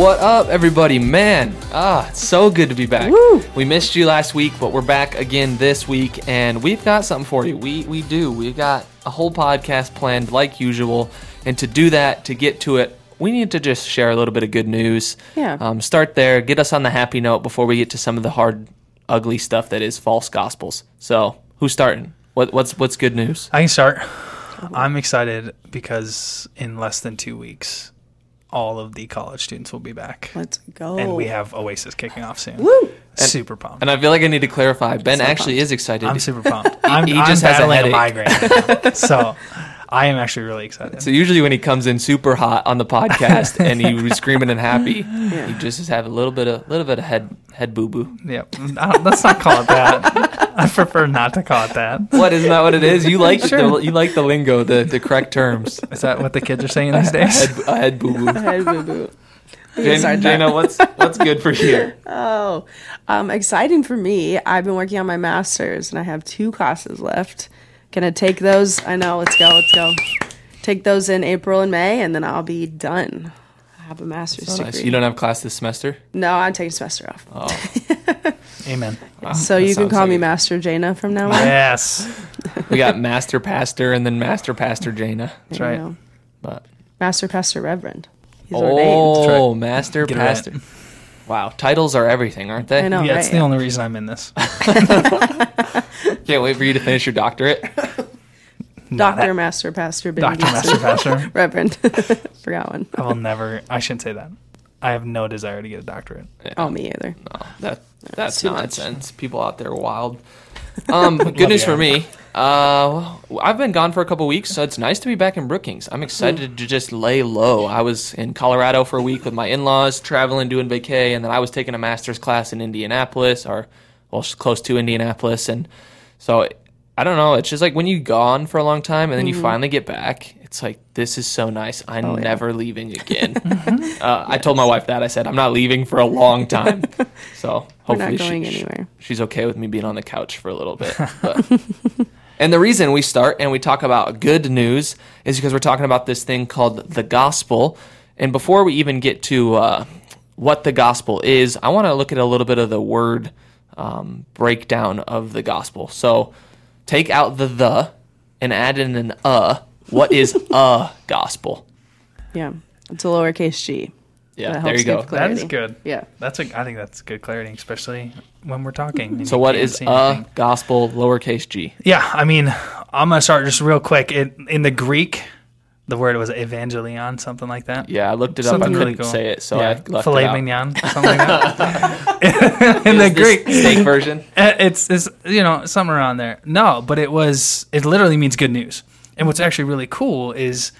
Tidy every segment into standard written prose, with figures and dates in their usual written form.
What up, everybody? Man, it's so good to be back. Woo! We missed you last week, but we're back again this week, and we've got something for you. We do. We've got a whole podcast planned like usual, and to do that, to get to it, we need to just share a little bit of good news. Yeah. Start there. Get us on the happy note before we get to some of the hard, ugly stuff that is false gospels. So, who's starting? What's good news? I can start. I'm excited because in less than 2 weeks, all of the college students will be back. Let's go. And we have Oasis kicking off soon. Woo! Super pumped. And I feel like I need to clarify. Ben actually is excited. I'm super pumped. He just has a migraine right now. So I am actually really excited. So usually when he comes in super hot on the podcast and he was screaming and happy, he just has a little bit of head boo-boo. Yep. Let's not call it that. I prefer not to call it that. What? Isn't that what it is? You like the lingo, the correct terms. Is that what the kids are saying these days? A head boo-boo. A head boo-boo. Jana, what's good for you? Oh, exciting for me. I've been working on my master's and I have 2 classes left. Gonna take those. I know. Let's go. Take those in April and May, and then I'll be done. I have a master's degree. Nice. You don't have class this semester? No, I'm taking a semester off. Oh. Amen. Wow, so you can call me Master Jana from now on. Yes. We got Master Pastor and then Master Pastor Jana. That's right. But Master Pastor Reverend. He's ordained. Oh, Master Pastor. Right. Wow, titles are everything, aren't they? I know, yeah, it's the only reason I'm in this. Can't wait for you to finish your doctorate. Doctor, Master, Pastor, Doctor, Master, Pastor, Reverend. Forgot one. I shouldn't say that. I have no desire to get a doctorate. Yeah. Oh, me either. No, that's nonsense. Much. People out there are wild. Good news for me. I've been gone for a couple weeks, so it's nice to be back in Brookings. I'm excited to just lay low. I was in Colorado for a week with my in-laws, traveling, doing vacay, and then I was taking a master's class in Indianapolis, close to Indianapolis. And so, I don't know, it's just like when you're gone for a long time and then you finally get back, it's like, this is so nice. I'm never leaving again. I told my wife that. I said, I'm not leaving for a long time. So hopefully she's okay with me being on the couch for a little bit. But. And the reason we start and we talk about good news is because we're talking about this thing called the gospel. And before we even get to what the gospel is, I want to look at a little bit of the word breakdown of the gospel. So take out the and add in an What is a gospel? Yeah, it's a lowercase g. Yeah, there you go. That is good. Yeah, I think that's good clarity, especially when we're talking. So what is a gospel, lowercase g? Yeah, I mean, I'm going to start just real quick. In the Greek, the word was evangelion, something like that. Yeah, I looked it up. I couldn't say it, so I left it out. Mignon, something like that. In the Greek. Steak version? It's somewhere around there. No, but it literally means good news. And what's actually really cool is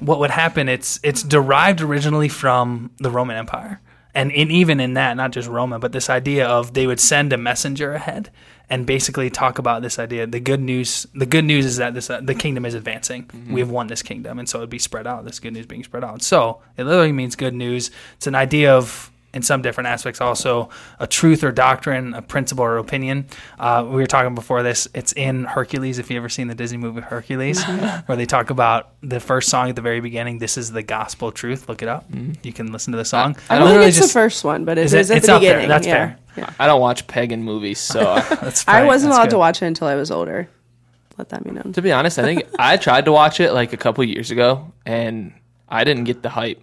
what would happen. It's derived originally from the Roman Empire. And even in that, not just Roman, but this idea of they would send a messenger ahead and basically talk about this idea. The good news is that the kingdom is advancing. Mm-hmm. We have won this kingdom. And so it would be spread out, this good news being spread out. So it literally means good news. It's an idea of, in some different aspects, also a truth or doctrine, a principle or opinion. We were talking before this. It's in Hercules, if you've ever seen the Disney movie Hercules, where they talk about the first song at the very beginning, this is the gospel truth. Look it up. Mm-hmm. You can listen to the song. I don't think it's the first one, but it is at the beginning. That's fair. Yeah. I don't watch pagan movies, so I wasn't allowed to watch it until I was older. Let that be known. To be honest, I think I tried to watch it like a couple years ago, and I didn't get the hype.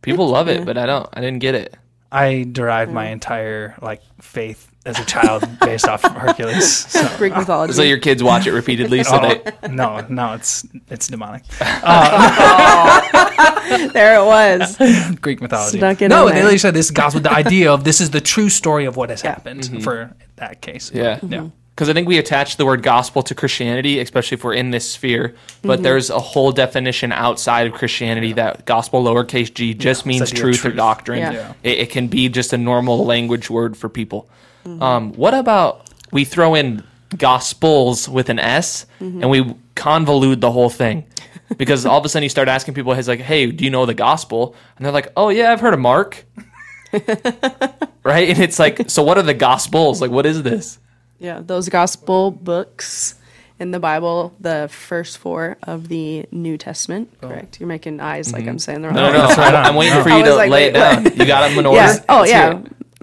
People love it, but I didn't get it. I derived my entire faith as a child based off of Hercules. So. Greek mythology. So your kids watch it repeatedly, so No, it's demonic. There it was. Greek mythology. They literally said this gospel, the idea of this is the true story of what has happened for that case. Yeah. Mm-hmm. Yeah. Because I think we attach the word gospel to Christianity, especially if we're in this sphere. But there's a whole definition outside of Christianity that gospel, lowercase g, just means truth or doctrine. Yeah. Yeah. It can be just a normal language word for people. Mm-hmm. What about we throw in gospels with an S and we convolute the whole thing? Because all of a sudden you start asking people, hey, do you know the gospel? And they're like, oh, yeah, I've heard of Mark. Right? And it's so what are the gospels? What is this? Yeah, those gospel books in the Bible, the first four of the New Testament, correct? You're making eyes like I'm saying the wrong thing. No, I'm waiting for you to like, lay it down. You got them in order. Yeah. Oh, yeah.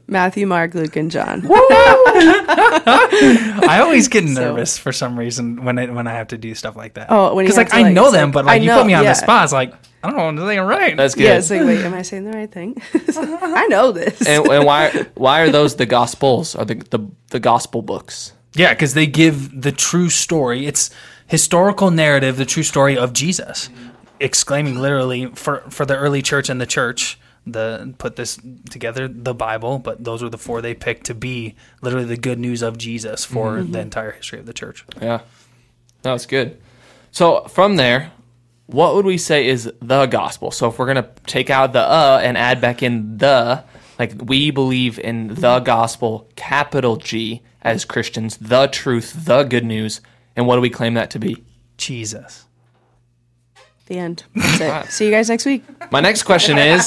Matthew, Mark, Luke, and John. I always get nervous for some reason when I have to do stuff like that. Oh, because I know them, but you put me on the spot. It's like, I don't know anything right. That's good. Yeah, it's like, wait, am I saying the right thing? I know this. And why are those the Gospels? Are the Gospel books? Yeah, because they give the true story. It's historical narrative, the true story of Jesus, exclaiming literally for the early church and the church. Put this together, the Bible, but those were the four they picked to be literally the good news of Jesus for the entire history of the church. Yeah, that's good. So from there, what would we say is the gospel? So if we're going to take out the and add back in the, like we believe in the gospel, capital G as Christians, the truth, the good news, and what do we claim that to be? Jesus. The end. That's it. See you guys next week. My next question is,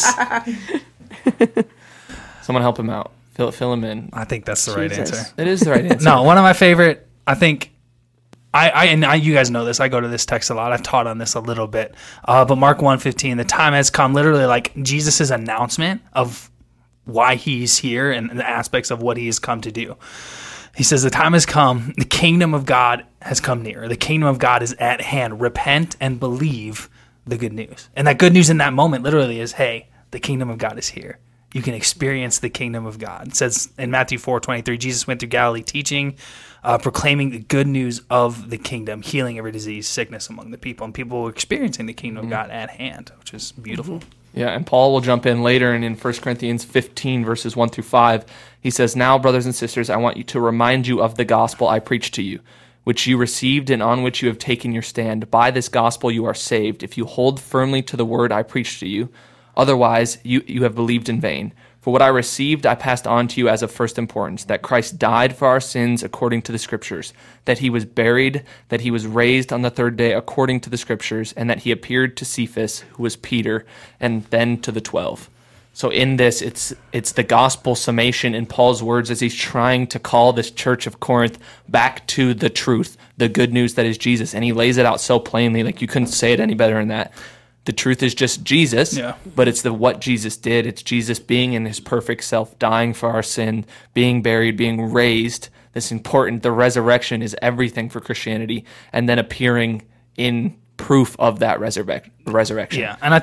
someone help him out. Fill him in. I think that's the right answer. It is the right answer. No, one of my favorite. I think I you guys know this. I go to this text a lot. I've taught on this a little bit. But Mark 1:15, the time has come. Literally, like Jesus's announcement of why he's here and the aspects of what he has come to do. He says, the time has come, the kingdom of God has come near. The kingdom of God is at hand. Repent and believe the good news. And that good news in that moment literally is, hey, the kingdom of God is here. You can experience the kingdom of God. It says in Matthew 4:23, Jesus went through Galilee teaching, proclaiming the good news of the kingdom, healing every disease, sickness among the people. And people were experiencing the kingdom of God at hand, which is beautiful. Yeah, and Paul will jump in later, and in 1 Corinthians 15, verses 1 through 5, he says, now, brothers and sisters, I want you to remind you of the gospel I preached to you, which you received and on which you have taken your stand. By this gospel you are saved, if you hold firmly to the word I preached to you. Otherwise, you have believed in vain. For what I received I passed on to you as of first importance, that Christ died for our sins according to the Scriptures, that he was buried, that he was raised on the third day according to the Scriptures, and that he appeared to Cephas, who was Peter, and then to the 12. So in this, it's the gospel summation in Paul's words as he's trying to call this church of Corinth back to the truth, the good news that is Jesus. And he lays it out so plainly, like you couldn't say it any better than that. The truth is just Jesus, but it's the what Jesus did. It's Jesus being in his perfect self, dying for our sin, being buried, being raised. This important, the resurrection is everything for Christianity, and then appearing in proof of that resurrection. Yeah, and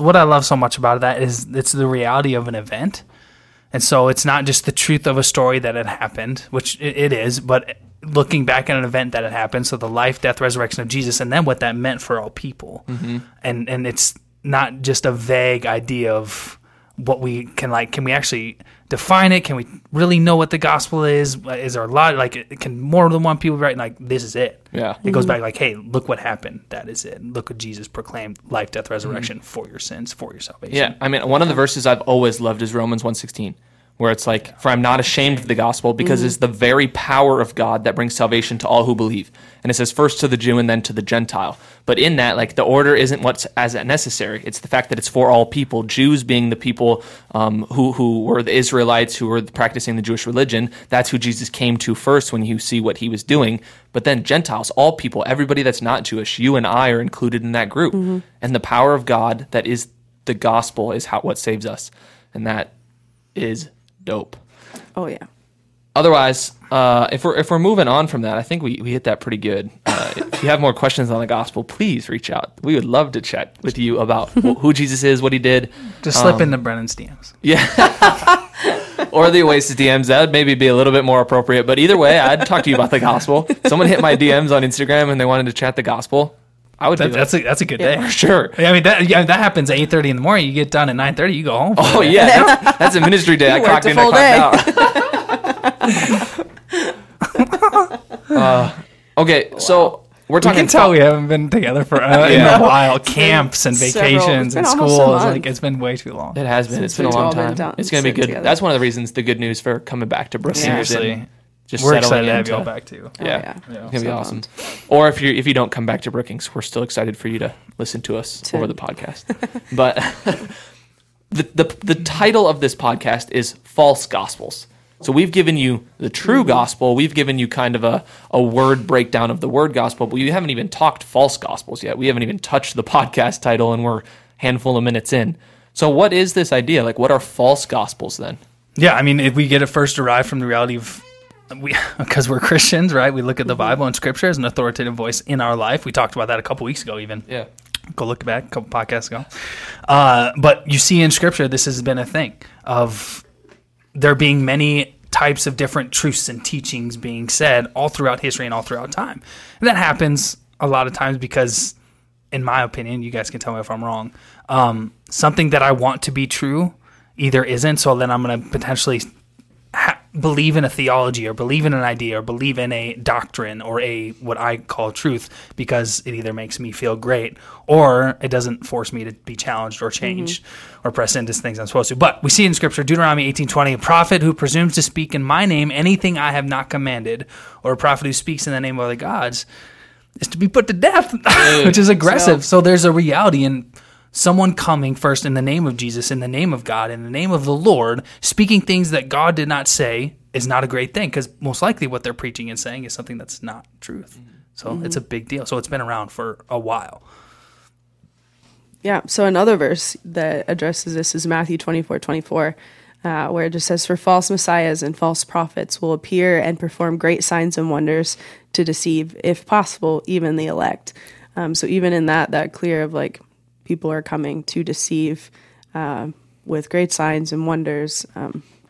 what I love so much about that is it's the reality of an event. And so it's not just the truth of a story that had happened, which it is, but looking back at an event that had happened, so the life, death, resurrection of Jesus, and then what that meant for all people. Mm-hmm. And it's not just a vague idea of what we can we actually define it? Can we really know what the gospel is? Is there a lot, can more than one people write, this is it? Yeah. It goes back hey, look what happened. That is it. Look what Jesus proclaimed, life, death, resurrection for your sins, for your salvation. Yeah, I mean, one of the verses I've always loved is Romans 1:16. Where it's like, for I'm not ashamed of the gospel, because it's the very power of God that brings salvation to all who believe. And it says first to the Jew and then to the Gentile. But in that, the order isn't what's as necessary. It's the fact that it's for all people, Jews being the people who were the Israelites, who were practicing the Jewish religion. That's who Jesus came to first when you see what he was doing. But then Gentiles, all people, everybody that's not Jewish, you and I are included in that group. Mm-hmm. And the power of God that is the gospel is what saves us. And that is dope. Oh yeah. Otherwise, if we're moving on from that, I think we hit that pretty good. If you have more questions on the gospel, please reach out. We would love to chat with you about who Jesus is, what he did. Just slip into Brennan's DMs. Yeah. Or the Oasis DMs. That would maybe be a little bit more appropriate. But either way, I'd talk to you about the gospel. Someone hit my DMs on Instagram and they wanted to chat the gospel. I would do that. That's a good day. For sure. I mean, that happens at 8:30 in the morning. You get done at 9:30, you go home. Oh, yeah. That's a ministry day. I clocked in and clocked out. Okay, wow. So we're talking... You can tell we haven't been together for in a while. Camps and vacations and school. It's been way too long. It has been. It's been a long time. It's going to be good. Together. That's one of the reasons, the good news for coming back to Brookings. Seriously. Just we're excited to have you all back too. Yeah. It's gonna be awesome. Or if you don't come back to Brookings, we're still excited for you to listen to us over the podcast. But the title of this podcast is False Gospels. So we've given you the true gospel. We've given you kind of a word breakdown of the word gospel, but you haven't even talked false gospels yet. We haven't even touched the podcast title, and we're a handful of minutes in. So what is this idea? Like, what are false gospels then? Yeah, I mean, if we get it first derived from the reality of, because we're Christians, right? We look at the Bible and Scripture as an authoritative voice in our life. We talked about that a couple weeks ago even. Yeah. Go look back a couple podcasts ago. But you see in Scripture, this has been a thing of there being many types of different truths and teachings being said all throughout history and all throughout time. And that happens a lot of times because, in my opinion, you guys can tell me if I'm wrong, something that I want to be true either isn't, so then I'm going to potentially believe in a theology or believe in an idea or believe in a doctrine or a what I call truth because it either makes me feel great or it doesn't force me to be challenged or changed or press into things I'm supposed to. But we see in Scripture, Deuteronomy 18:20, a prophet who presumes to speak in my name anything I have not commanded, or a prophet who speaks in the name of other gods is to be put to death, which is aggressive. So there's a reality in someone coming first in the name of Jesus, in the name of God, in the name of the Lord, speaking things that God did not say is not a great thing, because most likely what they're preaching and saying is something that's not truth. So it's a big deal. So it's been around for a while. Yeah. So another verse that addresses this is Matthew 24:24, where it just says, "For false messiahs and false prophets will appear and perform great signs and wonders to deceive, if possible, even the elect." So even in that clear of like, people are coming to deceive with great signs and wonders,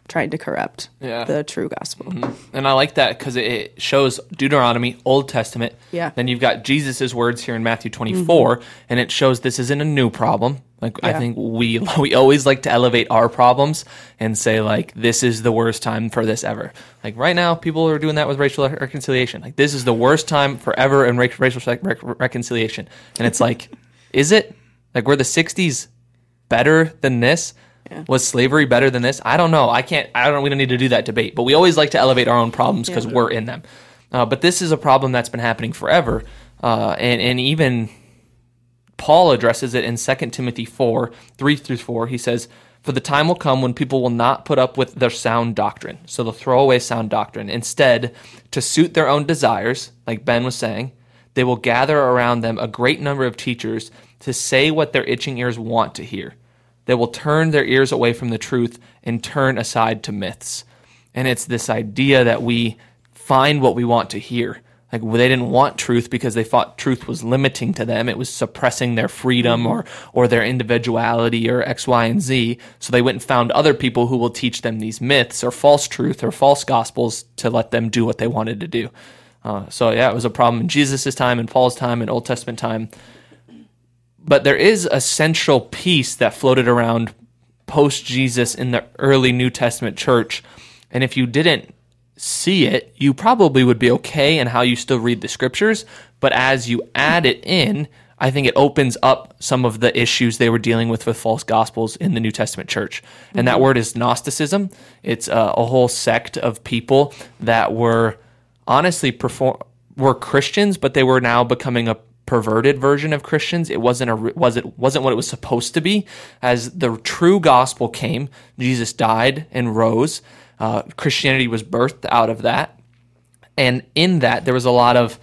trying to corrupt the true gospel. And I like that because it shows Deuteronomy, Old Testament. Yeah. Then you've got Jesus' words here in Matthew 24, and it shows this isn't a new problem. Like I think we always like to elevate our problems and say, like, this is the worst time for this ever. Like right now, people are doing that with racial reconciliation. Like this is the worst time forever in racial reconciliation. And it's like, is it? Like, were the 60s better than this? Yeah. Was slavery better than this? I don't know. We don't need to do that debate, but we always like to elevate our own problems because we're in them. But this is a problem that's been happening forever. And even Paul addresses it in 2 Timothy 4:3-4. He says, "For the time will come when people will not put up with their sound doctrine." So they'll throw away sound doctrine. "Instead, to suit their own desires," like Ben was saying, "they will gather around them a great number of teachers to say what their itching ears want to hear. They will turn their ears away from the truth and turn aside to myths." And it's this idea that we find what we want to hear. Like, well, they didn't want truth because they thought truth was limiting to them. It was suppressing their freedom or their individuality or X, Y, and Z. So they went and found other people who will teach them these myths or false truth or false gospels to let them do what they wanted to do. It was a problem in Jesus' time, in Paul's time, in Old Testament time. But there is a central piece that floated around post-Jesus in the early New Testament church, and if you didn't see it, you probably would be okay in how you still read the Scriptures, but as you add it in, I think it opens up some of the issues they were dealing with false gospels in the New Testament church. And that word is Gnosticism. It's a whole sect of people that were honestly were Christians, but they were now becoming a perverted version of Christians. It wasn't what it was supposed to be. As the true gospel came, Jesus died and rose. Christianity was birthed out of that, and in that there was a lot of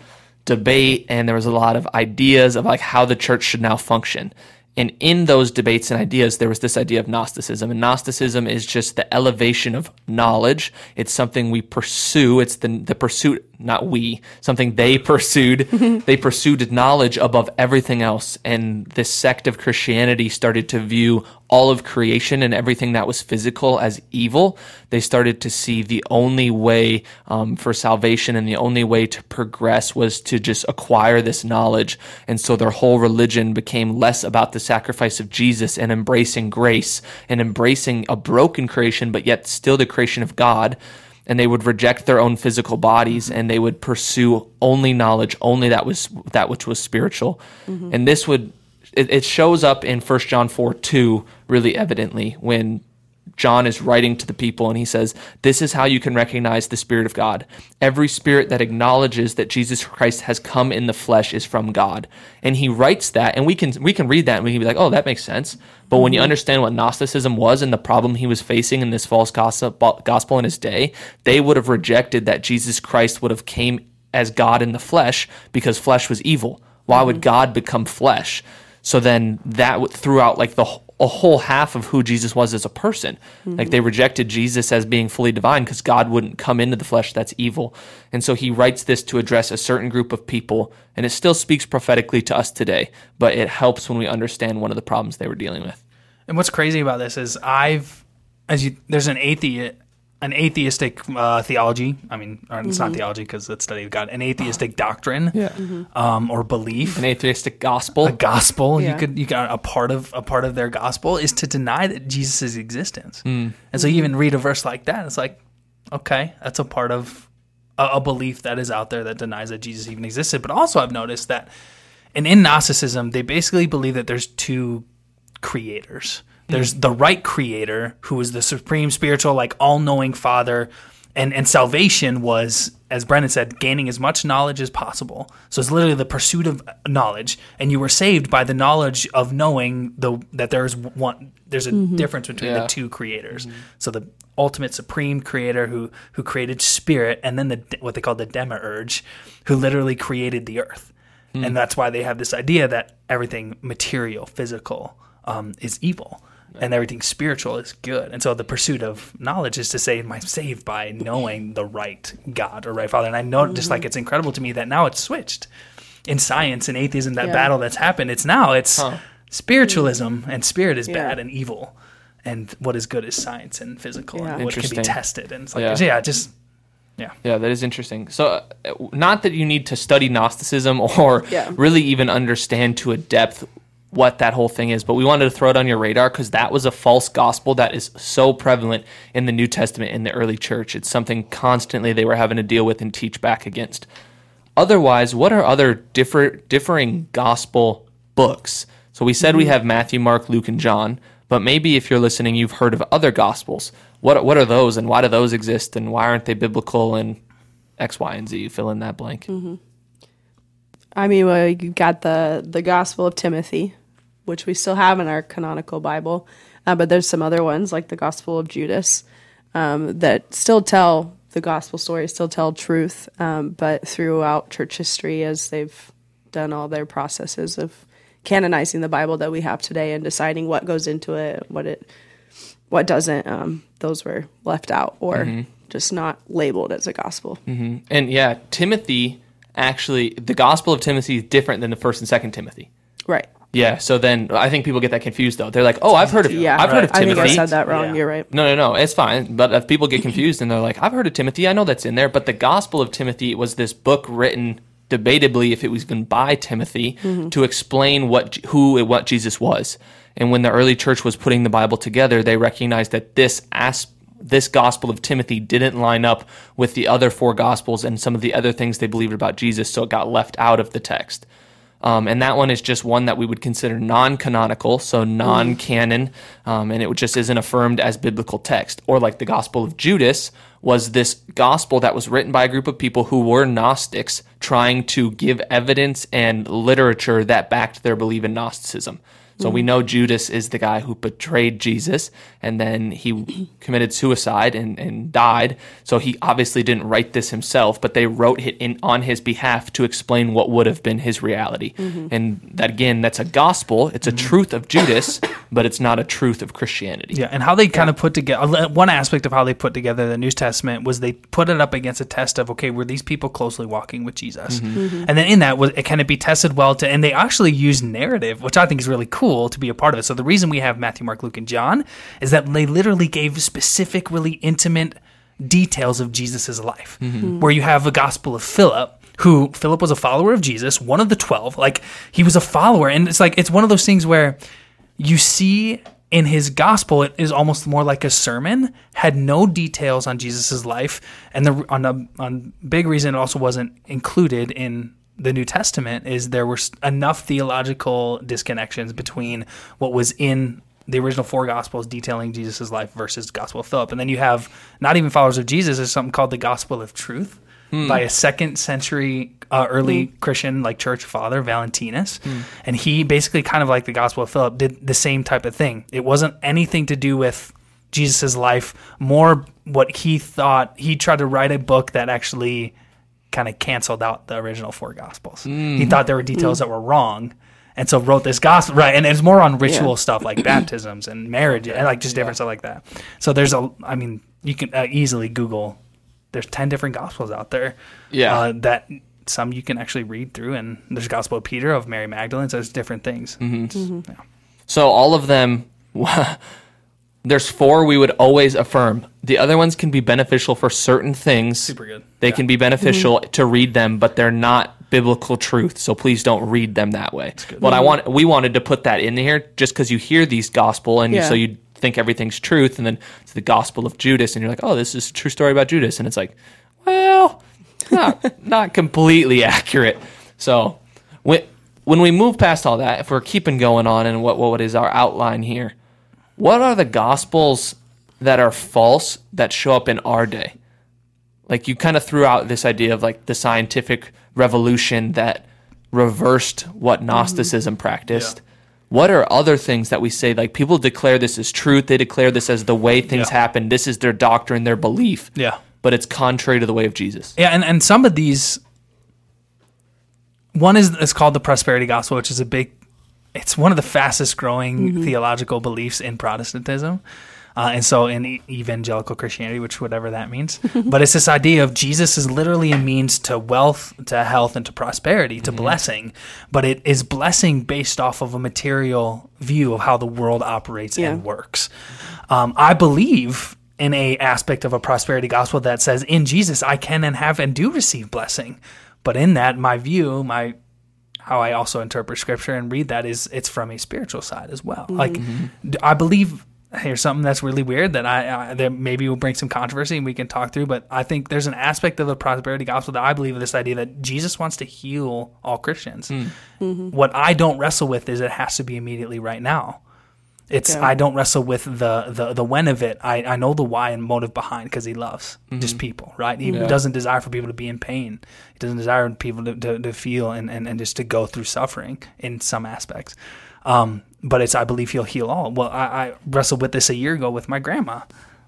debate and there was a lot of ideas of like how the church should now function. And in those debates and ideas, there was this idea of Gnosticism, and Gnosticism is just the elevation of knowledge. It's something we pursue. It's the pursuit. Not we, something they pursued. They pursued knowledge above everything else, and this sect of Christianity started to view all of creation and everything that was physical as evil. They started to see the only way for salvation and the only way to progress was to just acquire this knowledge, and so their whole religion became less about the sacrifice of Jesus and embracing grace and embracing a broken creation, but yet still the creation of God. And they would reject their own physical bodies, and they would pursue only knowledge, only that which was spiritual. And this it shows up in 1 John 4:2 really evidently when John is writing to the people, and he says, this is how you can recognize the Spirit of God. Every spirit that acknowledges that Jesus Christ has come in the flesh is from God. And he writes that, and we can read that, and we can be like, oh, that makes sense. But when you understand what Gnosticism was and the problem he was facing in this false gospel in his day, they would have rejected that Jesus Christ would have came as God in the flesh because flesh was evil. Why would God become flesh? So then that threw out like a whole half of who Jesus was as a person. Mm-hmm. Like they rejected Jesus as being fully divine because God wouldn't come into the flesh. That's evil. And so he writes this to address a certain group of people, and it still speaks prophetically to us today, but it helps when we understand one of the problems they were dealing with. And what's crazy about this is there's an atheistic theology. I mean, it's not theology because it's study of God. An atheistic doctrine, or belief. An atheistic gospel. A gospel. Yeah. A part of their gospel is to deny that Jesus' existence. Mm. And so, you even read a verse like that, it's like, okay, that's a part of a belief that is out there that denies that Jesus even existed. But also, I've noticed that, and in Gnosticism, they basically believe that there's two creators. There's the right creator, who is the supreme spiritual, like all-knowing Father, and salvation was, as Brendan said, gaining as much knowledge as possible. So it's literally the pursuit of knowledge, and you were saved by the knowledge of knowing that there's one. There's a difference between the two creators. Mm-hmm. So the ultimate supreme creator who created spirit, and then what they call the Demiurge, who literally created the earth, and that's why they have this idea that everything material, physical, is evil. And everything spiritual is good. And so the pursuit of knowledge is to say, am I saved by knowing the right God or right Father? And I know, just like it's incredible to me that now it's switched. In science and atheism, that battle that's happened, it's spiritualism, and spirit is bad and evil. And what is good is science and physical and what can be tested. And it's like, Yeah, that is interesting. So not that you need to study Gnosticism or really even understand to a depth what that whole thing is, but we wanted to throw it on your radar because that was a false gospel that is so prevalent in the New Testament in the early church. It's something constantly they were having to deal with and teach back against. Otherwise, what are other differing gospel books? So we said we have Matthew, Mark, Luke, and John, but maybe if you're listening, you've heard of other gospels. What are those, and why do those exist, and why aren't they biblical, and X, Y, and Z? You fill in that blank. Mm-hmm. I mean, well, you've got the Gospel of Timothy, which we still have in our canonical Bible, but there's some other ones like the Gospel of Judas that still tell the gospel story, still tell truth, but throughout church history, as they've done all their processes of canonizing the Bible that we have today and deciding what goes into it, what doesn't, those were left out or just not labeled as a gospel. Mm-hmm. And Timothy. Actually, the Gospel of Timothy is different than the First and Second Timothy. Right. Yeah. So then I think people get that confused though. They're like, "Oh, I've heard of Timothy." I think I said that wrong. Yeah. You're right. No, it's fine. But if people get confused and they're like, "I've heard of Timothy. I know that's in there." But the Gospel of Timothy was this book written, debatably, if it was even by Timothy, to explain who and what Jesus was. And when the early church was putting the Bible together, they recognized that this Gospel of Timothy didn't line up with the other four Gospels and some of the other things they believed about Jesus, so it got left out of the text. And that one is just one that we would consider non-canonical, so non-canon, and it just isn't affirmed as biblical text. Or like the Gospel of Judas was this gospel that was written by a group of people who were Gnostics trying to give evidence and literature that backed their belief in Gnosticism. So we know Judas is the guy who betrayed Jesus, and then he committed suicide and died. So he obviously didn't write this himself, but they wrote it on his behalf to explain what would have been his reality. Mm-hmm. And that, again, that's a gospel. It's a truth of Judas, but it's not a truth of Christianity. Yeah, and how they kind of put together, one aspect of how they put together the New Testament was they put it up against a test of, okay, were these people closely walking with Jesus? Mm-hmm. Mm-hmm. And then in that, it can it be tested well to, and they actually use narrative, which I think is really cool, to be a part of it. So the reason we have Matthew, Mark, Luke, and John is that they literally gave specific, really intimate details of Jesus's life, where you have a Gospel of Philip, who Philip was a follower of Jesus, one of the 12, like he was a follower. And it's like, it's one of those things where you see in his gospel, it is almost more like a sermon, had no details on Jesus's life. And on big reason it also wasn't included in the New Testament is there were enough theological disconnections between what was in the original four Gospels detailing Jesus' life versus Gospel of Philip. And then you have not even followers of Jesus. There's something called the Gospel of Truth by a second-century early Christian like church father, Valentinus. And he basically, kind of like the Gospel of Philip, did the same type of thing. It wasn't anything to do with Jesus' life, more what he thought. He tried to write a book that actually kind of canceled out the original four Gospels. He thought there were details that were wrong. And so wrote this gospel, right? And it's more on ritual stuff like baptisms and marriage and like just different stuff like that. So there's a, I mean, you can easily Google. There's 10 different gospels out there. That some you can actually read through. And there's Gospel of Peter, of Mary Magdalene. So there's different things. So all of them, there's four we would always affirm. The other ones can be beneficial for certain things. Super good. They can be beneficial to read them, but they're not biblical truth, so please don't read them that way. But we wanted to put that in here just because you hear these gospel and so you think everything's truth, and then it's the Gospel of Judas, and you're like, oh, this is a true story about Judas, and it's like, well, not completely accurate. So when we move past all that, if we're keeping going on and what is our outline here, what are the gospels that are false that show up in our day? Like, you kind of threw out this idea of like the scientific revolution that reversed what Gnosticism practiced. What are other things that we say, like, people declare this as truth, they declare this as the way things happen, this is their doctrine, their belief, but it's contrary to the way of Jesus? And some of these, one is called the prosperity gospel, which is it's one of the fastest growing theological beliefs in Protestantism. And so in evangelical Christianity, which whatever that means. But it's this idea of Jesus is literally a means to wealth, to health, and to prosperity, to blessing. But it is blessing based off of a material view of how the world operates and works. I believe in an aspect of a prosperity gospel that says, in Jesus, I can and have and do receive blessing. But in that, my view, how I also interpret Scripture and read that is it's from a spiritual side as well. Like, I believe... Here's something that's really weird that that maybe will bring some controversy and we can talk through, but I think there's an aspect of the prosperity gospel that I believe in this idea that Jesus wants to heal all Christians. What I don't wrestle with is it has to be immediately right now. It's I don't wrestle with the when of it. I know the why and motive behind, because he loves just people, right? He doesn't desire for people to be in pain. He doesn't desire people to feel and just to go through suffering in some aspects. But I believe he'll heal all. Well, I wrestled with this a year ago with my grandma.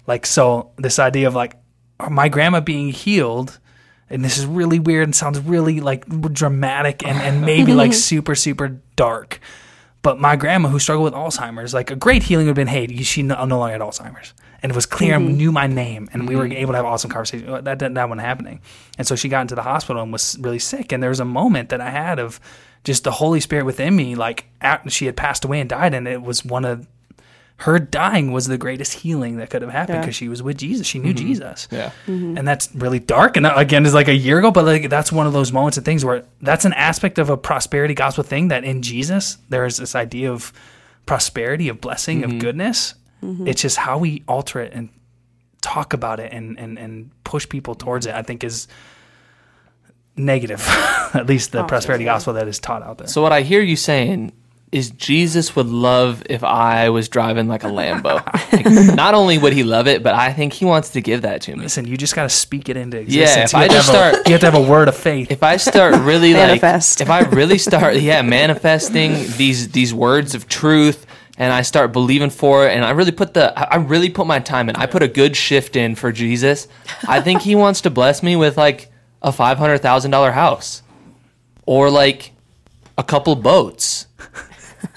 Like, so this idea of like my grandma being healed, and this is really weird and sounds really like dramatic and maybe like super, super dark. But my grandma, who struggled with Alzheimer's, like a great healing would have been, hey, she no longer had Alzheimer's. And it was clear I knew my name, and we were able to have awesome conversations. That wasn't happening. And so she got into the hospital and was really sick. And there was a moment that I had of just the Holy Spirit within me, like she had passed away and died, and it was her dying was the greatest healing that could have happened, because she was with Jesus. She knew Jesus. And that's really dark. And again, it's like a year ago, but like that's one of those moments and things where that's an aspect of a prosperity gospel thing, that in Jesus, there is this idea of prosperity, of blessing, of goodness. It's just how we alter it and talk about it and push people towards it, I think, is negative, at least the prosperity gospel that is taught out there. So what I hear you saying is Jesus would love if I was driving like a Lambo. Like, not only would he love it, but I think he wants to give that to me. Listen, you just got to speak it into existence. Yeah, you have to have a word of faith. If I start really manifest. If I really start manifesting these words of truth, and I start believing for it, and I really put my time in. I put a good shift in for Jesus. I think he wants to bless me with like a $500,000 house, or like a couple boats.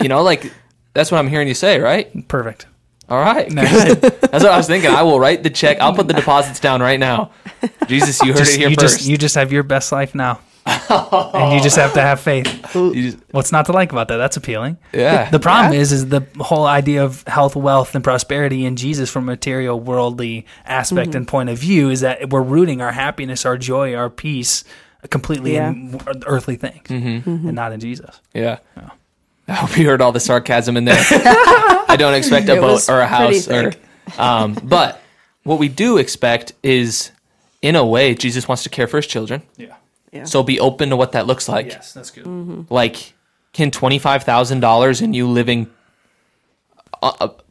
You know, like that's what I'm hearing you say, right? Perfect. All right. Nice. That's what I was thinking. I will write the check. I'll put the deposits down right now. Jesus, you heard it here first. You just have your best life now. And you just have to have faith. What's not to like about that? That's appealing. Yeah. The problem is the whole idea of health, wealth, and prosperity in Jesus from a material, worldly aspect and point of view is that we're rooting our happiness, our joy, our peace completely in earthly things and not in Jesus. Yeah. No. I hope you heard all the sarcasm in there. I don't expect a boat or a house. But what we do expect is, in a way, Jesus wants to care for his children. Yeah. Yeah. So be open to what that looks like. Yes, that's good. Like, can $25,000 and you living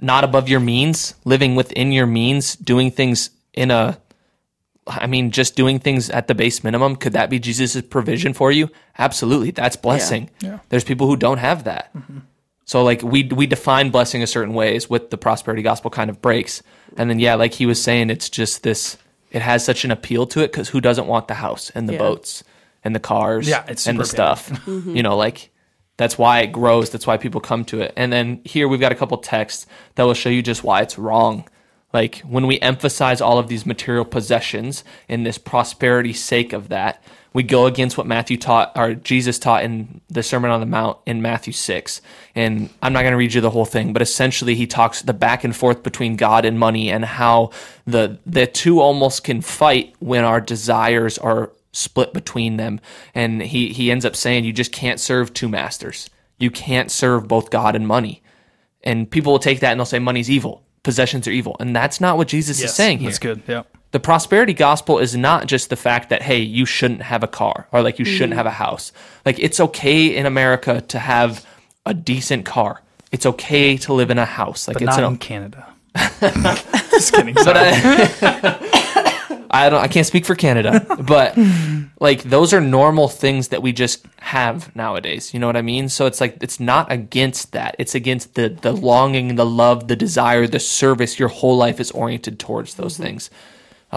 not above your means, living within your means, doing things just doing things at the base minimum. Could that be Jesus' provision for you? Absolutely. That's blessing. Yeah. Yeah. There's people who don't have that. Mm-hmm. So like we define blessing a certain ways with the prosperity gospel kind of breaks. And then, yeah, like he was saying, it's just this, it has such an appeal to it because who doesn't want the house and the boats and the cars and the stuff, you know, like that's why it grows. That's why people come to it. And then here we've got a couple texts that will show you just why it's wrong. Like when we emphasize all of these material possessions and this prosperity sake of that, we go against what Matthew taught or Jesus taught in the Sermon on the Mount in Matthew 6. And I'm not going to read you the whole thing, but essentially he talks the back and forth between God and money and how the two almost can fight when our desires are split between them. And he ends up saying you just can't serve two masters. You can't serve both God and money. And people will take that and they'll say money's evil, possessions are evil. And that's not what Jesus is saying here. That's good, yeah. The prosperity gospel is not just the fact that, hey, you shouldn't have a car or like you shouldn't have a house. Like it's okay in America to have a decent car. It's okay to live in a house. Like but it's not in Canada. Just kidding. Sorry. I can't speak for Canada, but like those are normal things that we just have nowadays. You know what I mean? So it's like it's not against that. It's against the longing, the love, the desire, the service. Your whole life is oriented towards those things.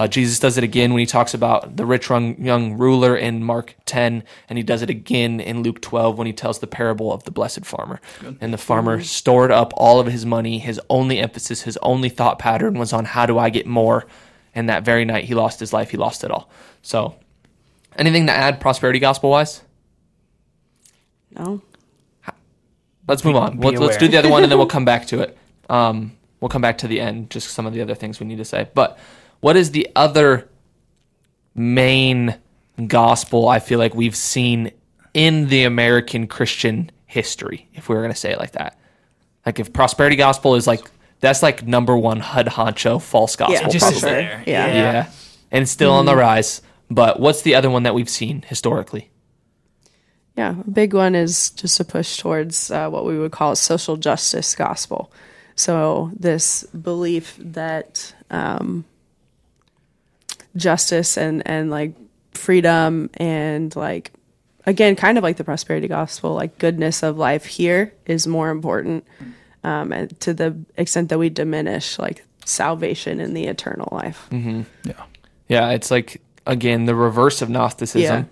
Jesus does it again when he talks about the rich young ruler in Mark 10, and he does it again in Luke 12 when he tells the parable of the blessed farmer. Good. And the farmer stored up all of his money. His only emphasis, his only thought pattern was on how do I get more? And that very night he lost his life. He lost it all. So anything to add prosperity gospel-wise? No. Let's move on. Let's do the other one, and then we'll come back to it. We'll come back to the end, just some of the other things we need to say. But what is the other main gospel I feel like we've seen in the American Christian history, if we were going to say it like that? Like if prosperity gospel is like, that's like number one HUD honcho false gospel. Yeah, just there. Yeah. And still on the rise. But what's the other one that we've seen historically? Yeah, a big one is just a push towards what we would call social justice gospel. So this belief that justice and like freedom and like, again, kind of like the prosperity gospel, like goodness of life here is more important and to the extent that we diminish like salvation in the eternal life. Mm-hmm. Yeah. It's like, again, the reverse of Gnosticism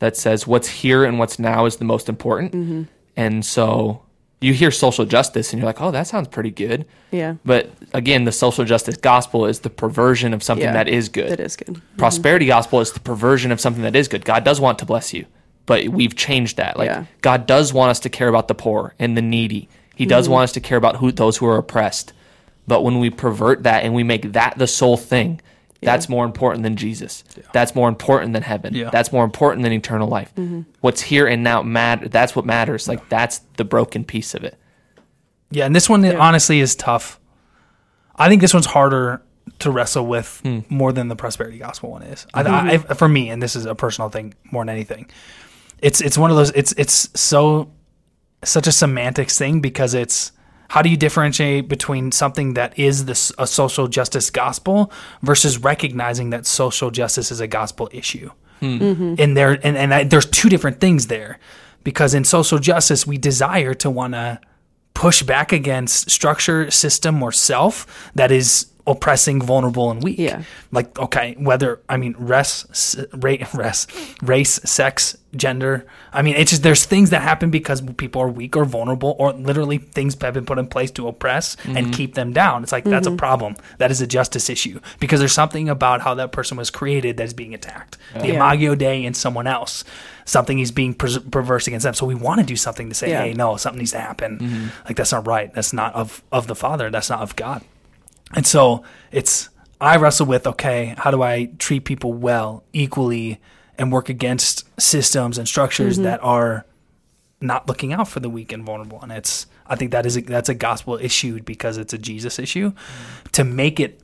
that says what's here and what's now is the most important. Mm-hmm. And so you hear social justice and you're like, oh, that sounds pretty good. Yeah. But again, the social justice gospel is the perversion of something that is good. That is good. Prosperity gospel is the perversion of something that is good. God does want to bless you, but we've changed that. Like God does want us to care about the poor and the needy. He does want us to care about those who are oppressed. But when we pervert that and we make that the sole thing, that's more important than Jesus. Yeah. That's more important than heaven. Yeah. That's more important than eternal life. Mm-hmm. What's here and now matters. That's what matters. Like that's the broken piece of it. Yeah, and this one honestly is tough. I think this one's harder to wrestle with more than the prosperity gospel one is. I, for me, and this is a personal thing more than anything. It's one of those. It's such a semantics thing because it's. How do you differentiate between something that is a social justice gospel versus recognizing that social justice is a gospel issue? Mm-hmm. There's two different things there, because in social justice we desire to want to push back against structure, system, or self that is oppressing, vulnerable, and weak. Yeah. Like okay, whether race, sex, gender. I mean, it's just there's things that happen because people are weak or vulnerable, or literally things have been put in place to oppress and keep them down. It's like that's a problem. That is a justice issue because there's something about how that person was created that is being attacked. Yeah. The Imago Dei in someone else, something is being perverse against them. So we want to do something to say, hey, no, something needs to happen. Mm-hmm. Like that's not right. That's not of the Father. That's not of God. And so I wrestle with, okay, how do I treat people well, equally, and work against systems and structures that are not looking out for the weak and vulnerable? And I think that's a gospel issue because it's a Jesus issue. To make it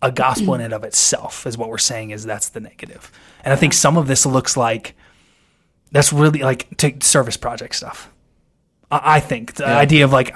a gospel in and of itself is what we're saying is that's the negative. And I think some of this looks like, that's really like service project stuff. I think the idea of like,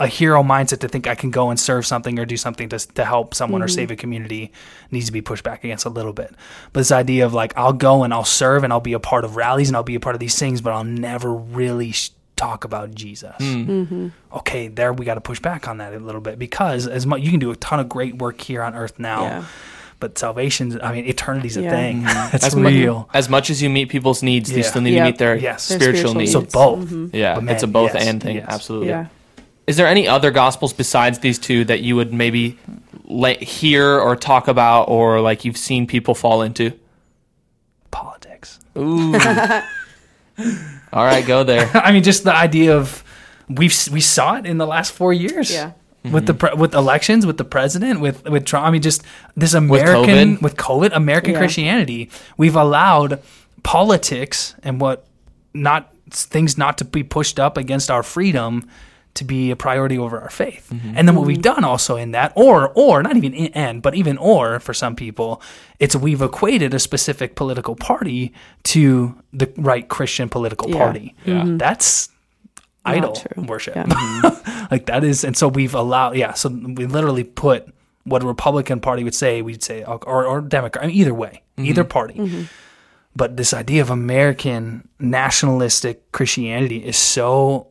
a hero mindset to think I can go and serve something or do something to help someone mm-hmm. or save a community needs to be pushed back against a little bit. But this idea of like, I'll go and I'll serve and I'll be a part of rallies and I'll be a part of these things, but I'll never really talk about Jesus. Mm-hmm. Okay, there we got to push back on that a little bit, because as much you can do a ton of great work here on earth now, yeah. but salvation, I mean, eternity's a thing. That's real. As much as you meet people's needs, you still need to meet their spiritual needs. So both. Mm-hmm. Yeah, man, it's a both and thing. Yes. Absolutely. Yeah. Is there any other gospels besides these two that you would maybe hear or talk about, or like you've seen people fall into? Politics. Ooh. All right, go there. I mean, just the idea of we saw it in the last 4 years. Yeah. Mm-hmm. With elections, with the president, with Trump. I mean, just this American with COVID, American Christianity. We've allowed politics and things not to be pushed up against our freedom to be a priority over our faith. Mm-hmm. And then what we've done also in that, or not even and, but even or for some people, it's we've equated a specific political party to the right Christian political party. Yeah. Mm-hmm. That's idol worship. Yeah. Mm-hmm. Like that is, and so we've allowed, so we literally put what a Republican party would say, we'd say, or Democrat, I mean, either way, mm-hmm. either party. Mm-hmm. But this idea of American nationalistic Christianity is so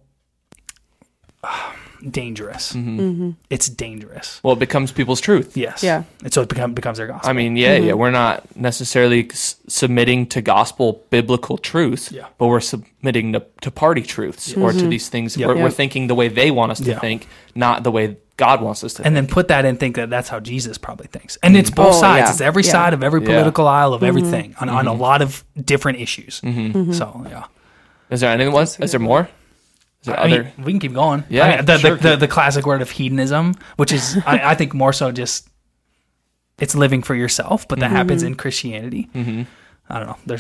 dangerous. Mm-hmm. Mm-hmm. It's dangerous. Well, it becomes people's truth. Yes. Yeah. And so it becomes their gospel. I mean, we're not necessarily submitting to gospel biblical truths, but we're submitting to party truths or to these things. Yep. We're thinking the way they want us to think, not the way God wants us to think. And then put that in, think that that's how Jesus probably thinks. And it's both sides. Yeah. It's every side of every political aisle of everything on a lot of different issues. Mm-hmm. Mm-hmm. So, yeah. Is there anyone? Is there more? I mean, we can keep going. Yeah, I mean, the classic word of hedonism, which is, I think, more so just it's living for yourself, but that happens in Christianity. Mm-hmm. I don't know.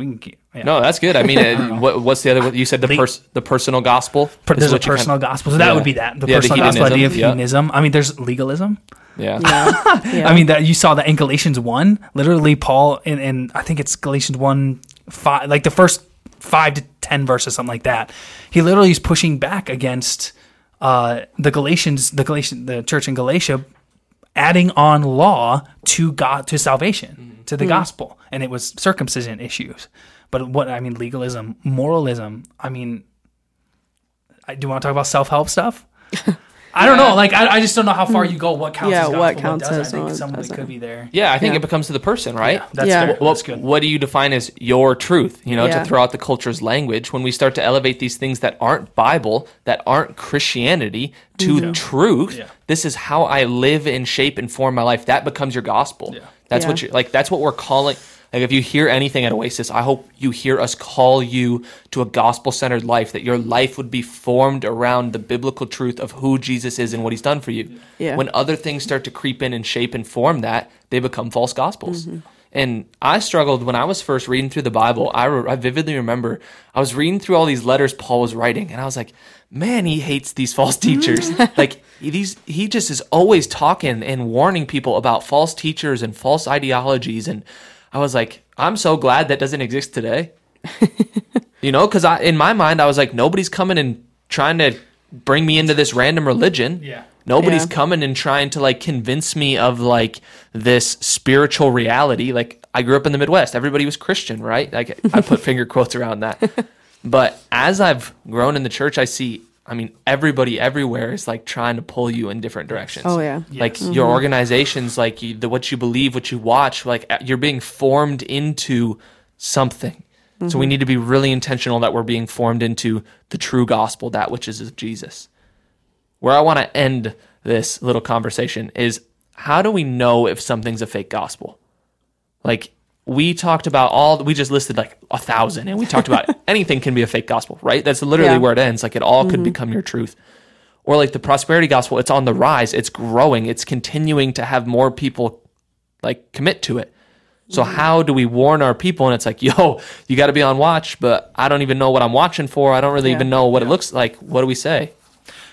We can keep. Yeah. No, that's good. I mean, what's the other one? You said the personal gospel. There's a personal gospel. So that would be that. The personal gospel idea of hedonism. I mean, there's legalism. Yeah. I mean, that you saw that in Galatians 1. Literally, Paul, and I think it's Galatians 1, 5, like the first 5 to 10 verses, something like that. He literally is pushing back against the church in Galatia, adding on law to God, to salvation, to the gospel, and it was circumcision issues. But legalism, moralism. I mean, do you want to talk about self-help stuff? I don't know. Like, I just don't know how far you go. What counts? As gospel, what counts? What doesn't. I think some of it could be there. Yeah, I think it becomes to the person, right? Yeah, that's fair. That's good. What do you define as your truth? You know, to throw out the culture's language, when we start to elevate these things that aren't Bible, that aren't Christianity, to truth. Yeah. This is how I live and shape and form my life. That becomes your gospel. Yeah. That's what you like. That's what we're calling. Like, if you hear anything at Oasis, I hope you hear us call you to a gospel-centered life, that your life would be formed around the biblical truth of who Jesus is and what he's done for you. Yeah. When other things start to creep in and shape and form that, they become false gospels. Mm-hmm. And I struggled when I was first reading through the Bible. I vividly remember I was reading through all these letters Paul was writing, and I was like, man, he hates these false teachers. Like, he just is always talking and warning people about false teachers and false ideologies, and I was like, I'm so glad that doesn't exist today. You know, because in my mind, I was like, nobody's coming and trying to bring me into this random religion. Yeah. Nobody's coming and trying to, like, convince me of, like, this spiritual reality. Like, I grew up in the Midwest. Everybody was Christian, right? Like, I put finger quotes around that. But as I've grown in the church, I see, I mean, everybody everywhere is, like, trying to pull you in different directions. Oh, yeah. Yes. Like, your organizations, like, what you believe, what you watch, like, you're being formed into something. Mm-hmm. So we need to be really intentional that we're being formed into the true gospel, that which is of Jesus. Where I want to end this little conversation is, how do we know if something's a fake gospel? Like, we talked about we just listed like 1,000, and we talked about anything can be a fake gospel, right? That's literally where it ends. Like, it all could become your truth. Or like the prosperity gospel, it's on the rise, it's growing, it's continuing to have more people like commit to it. So how do we warn our people? And it's like, yo, you got to be on watch, but I don't even know what I'm watching for. I don't really even know what it looks like. What do we say?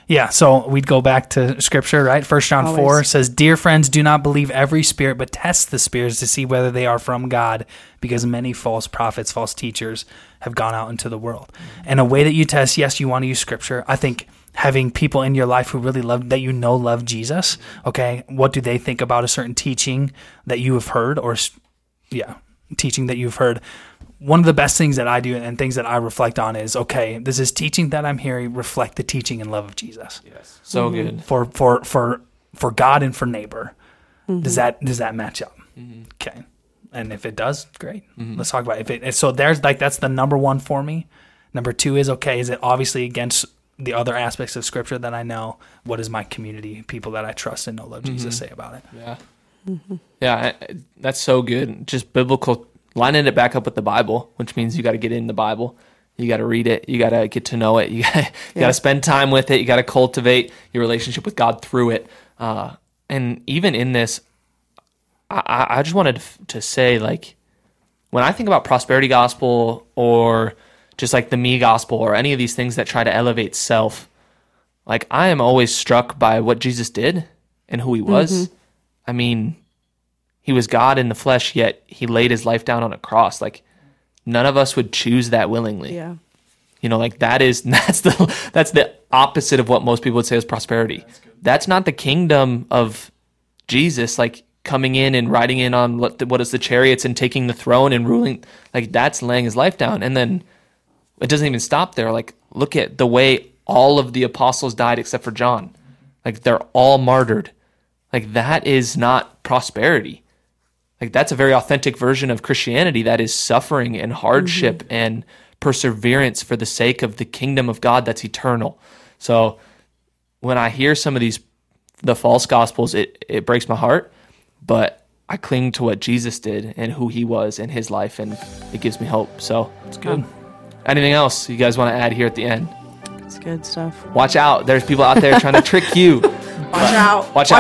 Yeah, so we'd go back to Scripture, right? 1 John 4 says, "Dear friends, do not believe every spirit, but test the spirits to see whether they are from God, because many false prophets, false teachers have gone out into the world." And a way that you test, yes, you want to use Scripture. I think having people in your life who really love, that you know love Jesus, okay? What do they think about a certain teaching that you have heard, or, yeah, teaching that you've heard? One of the best things that I do and things that I reflect on is, okay, this is teaching that I'm hearing, reflect the teaching and love of Jesus. Yes, so good. For God and for neighbor. Mm-hmm. Does that match up? Mm-hmm. Okay. And if it does, great. Mm-hmm. Let's talk about it. So there's like, that's the number one for me. Number two is, okay, is it obviously against the other aspects of scripture that I know? What does my community, people that I trust and know love Jesus, say about it? Yeah. Mm-hmm. Yeah. That's so good. Just biblical, lining it back up with the Bible, which means you got to get in the Bible. You got to read it. You got to get to know it. You got to spend time with it. You got to cultivate your relationship with God through it. And even in this, I just wanted to say, like, when I think about prosperity gospel or just like the me gospel or any of these things that try to elevate self, like, I am always struck by what Jesus did and who he was. Mm-hmm. I mean, he was God in the flesh, yet he laid his life down on a cross. Like, none of us would choose that willingly. Yeah. You know, like, that's the opposite of what most people would say is prosperity. That's not the kingdom of Jesus, like coming in and riding in on what is the chariots and taking the throne and ruling. Like, that's laying his life down. And then it doesn't even stop there. Like, look at the way all of the apostles died except for John. Like, they're all martyred. Like, that is not prosperity. Like, that's a very authentic version of Christianity that is suffering and hardship and perseverance for the sake of the kingdom of God that's eternal. So when I hear some of the false gospels, it breaks my heart, but I cling to what Jesus did and who he was in his life, and it gives me hope. So it's good. Anything else you guys want to add here at the end? It's good stuff. Watch out. There's people out there trying to trick you. Watch out. Watch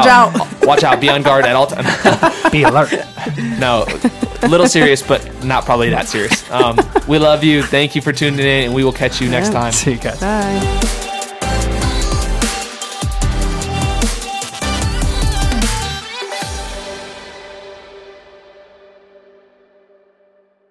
out. Be on guard at all times. Be alert. No, a little serious, but not probably that serious. We love you. Thank you for tuning in, and we will catch you next time. See you guys. Bye.